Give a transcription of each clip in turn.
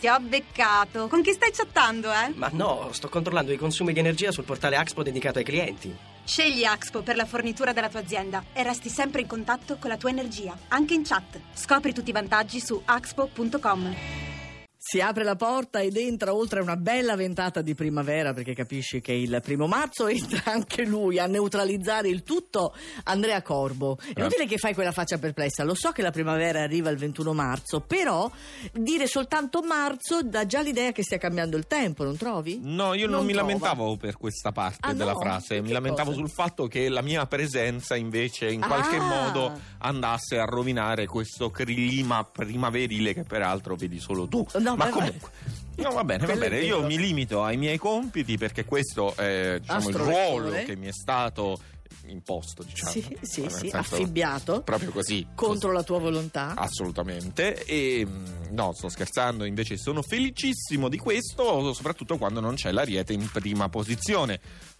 Ti ho beccato. Con chi stai chattando, eh? Ma no, sto controllando i consumi di energia sul portale Axpo dedicato ai clienti. Scegli Axpo per la fornitura della tua azienda e resti sempre in contatto con la tua energia, anche in chat. Scopri tutti i vantaggi su axpo.com. Si apre la porta ed entra, oltre a una bella ventata di primavera, perché capisci che il 1° marzo entra anche lui a neutralizzare il tutto, Andrea Corbo. È inutile che fai quella faccia perplessa, lo so che la primavera arriva il 21 marzo, però dire soltanto marzo dà già l'idea che stia cambiando il tempo, non trovi? No, io non mi lamentavo per questa parte della frase, mi lamentavo sul fatto che la mia presenza invece in qualche modo andasse a rovinare questo clima primaverile che peraltro vedi solo tu. No, ma comunque no, va bene, io mi limito ai miei compiti, perché questo è il ruolo che mi è stato imposto, diciamo. Sì, affibbiato proprio così, contro la tua volontà, assolutamente. E no, sto scherzando, invece sono felicissimo di questo, soprattutto quando non c'è l'Ariete in prima posizione.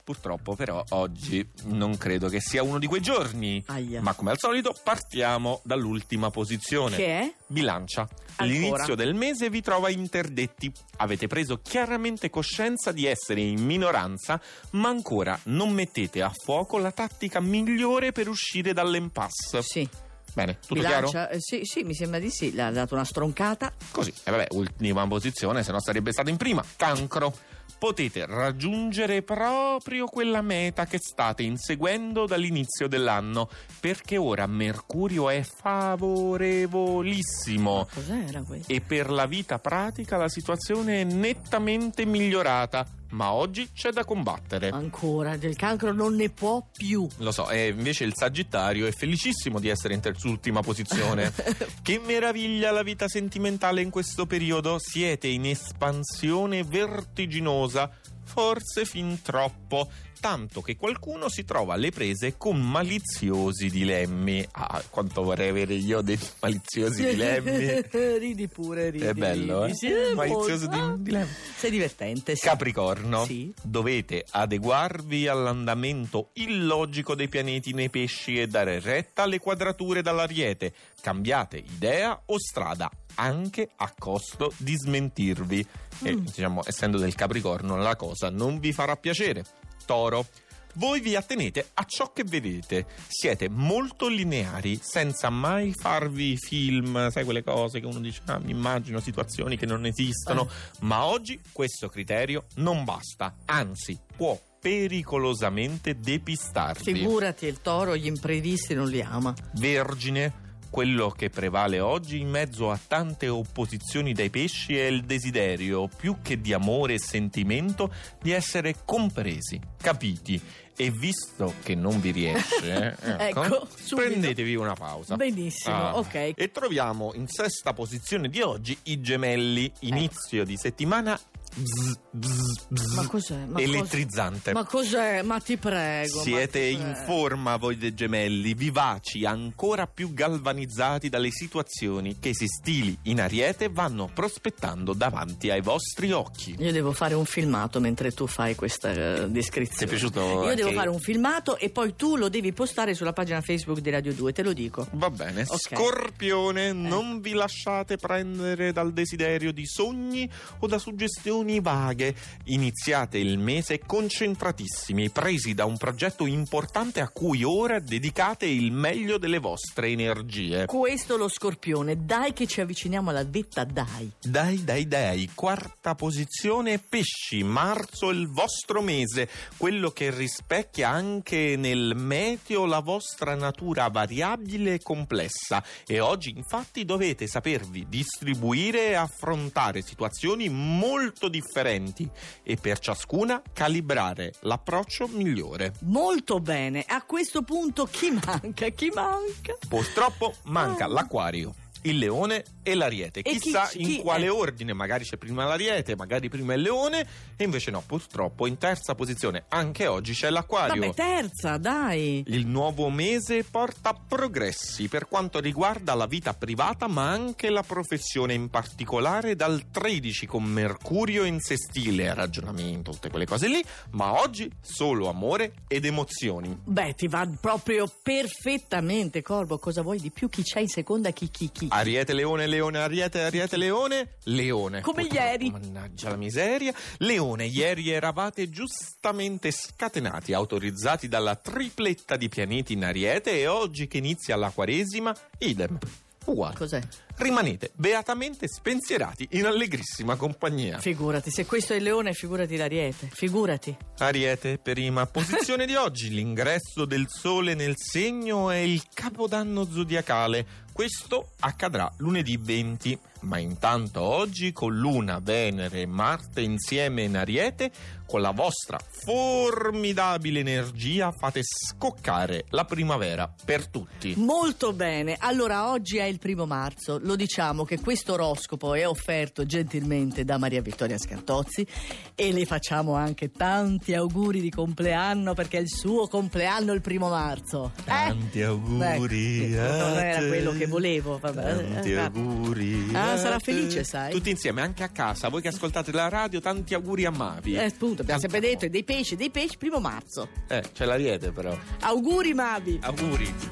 Purtroppo però oggi non credo che sia uno di quei giorni. Aia. Ma come al solito partiamo dall'ultima posizione, che è Bilancia. Ancora. L'inizio del mese vi trova interdetti. Avete preso chiaramente coscienza di essere in minoranza, ma ancora non mettete a fuoco la tattica migliore per uscire dall'impasse. Sì. Bene, tutto Bilancia, chiaro? Sì, mi sembra di sì. Le ha dato una stroncata. Così, ultima posizione, se no sarebbe stato in prima. Cancro. Potete raggiungere proprio quella meta che state inseguendo dall'inizio dell'anno, perché ora Mercurio è favorevolissimo. Cos'era questo? E per la vita pratica la situazione è nettamente migliorata, ma oggi c'è da combattere. Ancora, del Cancro non ne può più. Lo so, e invece il Sagittario è felicissimo di essere in terz'ultima posizione. Che meraviglia la vita sentimentale in questo periodo, siete in espansione vertiginosa, forse fin troppo, tanto che qualcuno si trova alle prese con maliziosi dilemmi. Ah, quanto vorrei avere io dei maliziosi dilemmi. Ridi pure. È bello, ridi. Sì, malizioso dilemmi. Sei divertente, sì. Capricorno, sì. Dovete adeguarvi all'andamento illogico dei pianeti nei pesci e dare retta alle quadrature dall'Ariete. Cambiate idea o strada, anche a costo di smentirvi. E, essendo del Capricorno, la cosa non vi farà piacere. Toro, voi vi attenete a ciò che vedete, siete molto lineari, senza mai farvi film, sai quelle cose che uno dice, mi immagino situazioni che non esistono, ma oggi questo criterio non basta, anzi può pericolosamente depistarvi. Figurati, il Toro gli imprevisti non li ama. Vergine, quello che prevale oggi in mezzo a tante opposizioni dai pesci è il desiderio, più che di amore e sentimento, di essere compresi, capiti. E visto che non vi riesce, prendetevi una pausa. Benissimo, ok. E troviamo in 6ª posizione di oggi i Gemelli, inizio di settimana. Bzz, bzz, bzz. Ma cos'è? Elettrizzante. Ma cos'è? Ma ti prego. Siete in forma voi dei Gemelli, vivaci, ancora più galvanizzati dalle situazioni che si stili in Ariete vanno prospettando davanti ai vostri occhi. Io devo fare un filmato mentre tu fai questa descrizione. Ti è piaciuto? Io devo fare un filmato e poi tu lo devi postare sulla pagina Facebook di Radio 2, te lo dico. Va bene, okay. Scorpione, non vi lasciate prendere dal desiderio di sogni o da suggestioni vaghe. Iniziate il mese concentratissimi, presi da un progetto importante a cui ora dedicate il meglio delle vostre energie. Questo lo Scorpione, dai che ci avviciniamo alla vetta, dai. 4ª posizione, Pesci. Marzo è il vostro mese, quello che rispecchia anche nel meteo la vostra natura variabile e complessa, e oggi infatti dovete sapervi distribuire e affrontare situazioni molto differenti e per ciascuna calibrare l'approccio migliore. Molto bene, a questo punto chi manca? Purtroppo manca l'Acquario, il Leone e l'Ariete. Chissà chi in quale ordine, magari c'è prima l'Ariete, magari prima il Leone, e invece no, purtroppo in 3ª posizione anche oggi c'è l'Acquario. Vabbè, 3ª, dai. Il nuovo mese porta progressi per quanto riguarda la vita privata, ma anche la professione, in particolare dal 13 con Mercurio in sestile, ragionamento, tutte quelle cose lì, ma oggi solo amore ed emozioni. Beh, ti va proprio perfettamente, Corbo, cosa vuoi di più? Chi c'è in seconda, chi? Ariete, Leone, Leone, Ariete, Ariete, Leone, Leone. Come ieri. Mannaggia la miseria. Leone, ieri eravate giustamente scatenati, autorizzati dalla tripletta di pianeti in Ariete, e oggi che inizia la Quaresima, idem. Uguale. Cos'è? Rimanete beatamente spensierati in allegrissima compagnia. Figurati, se questo è il Leone, figurati l'Ariete. Figurati. Ariete, prima posizione di oggi. L'ingresso del Sole nel segno è il capodanno zodiacale. Questo accadrà lunedì 20, ma intanto oggi con Luna, Venere e Marte insieme in Ariete, con la vostra formidabile energia fate scoccare la primavera per tutti. Molto bene, allora oggi è il 1 marzo, lo diciamo che questo oroscopo è offerto gentilmente da Maria Vittoria Scantozzi, e le facciamo anche tanti auguri di compleanno, perché è il suo compleanno il 1 marzo. Tanti auguri. Non era quello che volevo, vabbè. Tanti auguri. Sarà felice, sai. Tutti insieme, anche a casa, voi che ascoltate la radio, tanti auguri a Mavi. Appunto, abbiamo sempre detto, dei pesci, 1 marzo. C'è l'Ariete però. Auguri Mavi. Auguri.